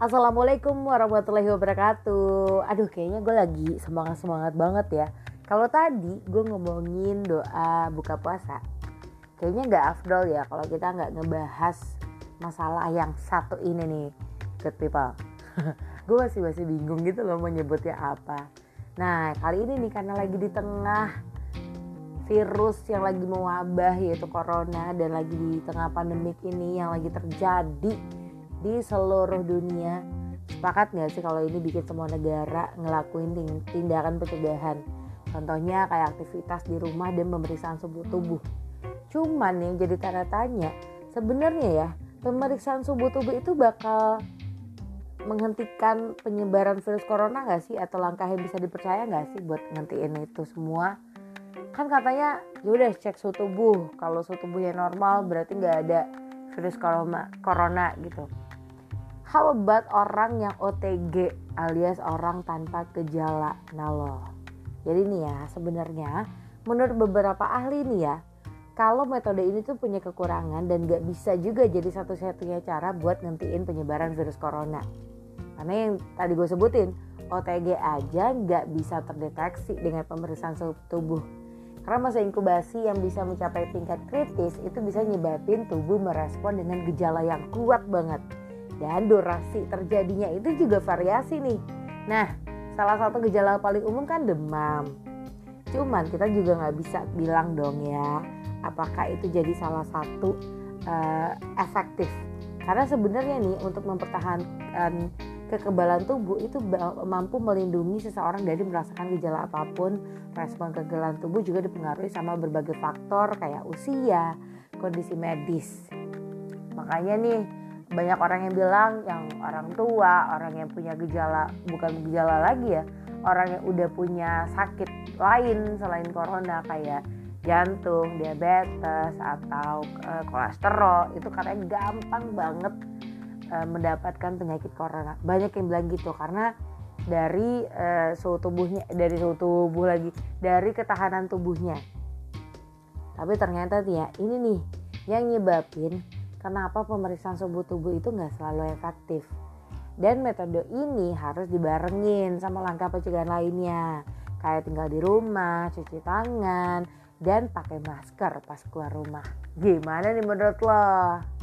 Assalamualaikum warahmatullahi wabarakatuh. Aduh, kayaknya gue lagi semangat-semangat banget ya. Kalau tadi gue ngomongin doa buka puasa, kayaknya gak afdol ya kalau kita gak ngebahas masalah yang satu ini nih, good people. Gue masih bingung gitu loh mau nyebutnya apa. Nah, kali ini nih karena lagi di tengah virus yang lagi mewabah yaitu corona, dan lagi di tengah pandemik ini yang lagi terjadi di seluruh dunia, sepakat gak sih kalau ini bikin semua negara ngelakuin tindakan pencegahan, contohnya kayak aktivitas di rumah dan pemeriksaan suhu tubuh. Cuman yang jadi tanda tanya sebenarnya ya, pemeriksaan suhu tubuh itu bakal menghentikan penyebaran virus corona gak sih, atau langkahnya bisa dipercaya gak sih buat ngentiin itu semua? Kan katanya yaudah cek suhu tubuh, kalau suhu tubuhnya normal berarti nggak ada virus corona gitu. How about orang yang OTG alias orang tanpa gejala? Nah loh, jadi nih ya, sebenarnya menurut beberapa ahli nih ya, kalau metode ini tuh punya kekurangan dan nggak bisa juga jadi satu-satunya cara buat ngentiin penyebaran virus corona. Karena yang tadi gue sebutin, OTG aja nggak bisa terdeteksi dengan pemeriksaan suhu tubuh. Karena masa inkubasi yang bisa mencapai tingkat kritis itu bisa nyebabin tubuh merespon dengan gejala yang kuat banget. Dan durasi terjadinya itu juga variasi nih. Nah, salah satu gejala paling umum kan demam. Cuman kita juga nggak bisa bilang dong ya, apakah itu jadi salah satu efektif. Karena sebenarnya nih untuk mempertahankan kekebalan tubuh itu mampu melindungi seseorang dari merasakan gejala apapun. Respon kekebalan tubuh juga dipengaruhi sama berbagai faktor kayak usia, kondisi medis. Makanya nih banyak orang yang bilang yang orang tua, orang yang punya gejala, bukan gejala lagi ya, orang yang udah punya sakit lain selain corona kayak jantung, diabetes, atau kolesterol, itu katanya gampang banget mendapatkan penyakit corona. Banyak yang bilang gitu karena dari ketahanan tubuhnya. Tapi ternyata ya ini nih yang nyebabin kenapa pemeriksaan suhu tubuh itu nggak selalu efektif. Dan metode ini harus dibarengin sama langkah pencegahan lainnya, kayak tinggal di rumah, cuci tangan, dan pakai masker pas keluar rumah. Gimana nih menurut lo?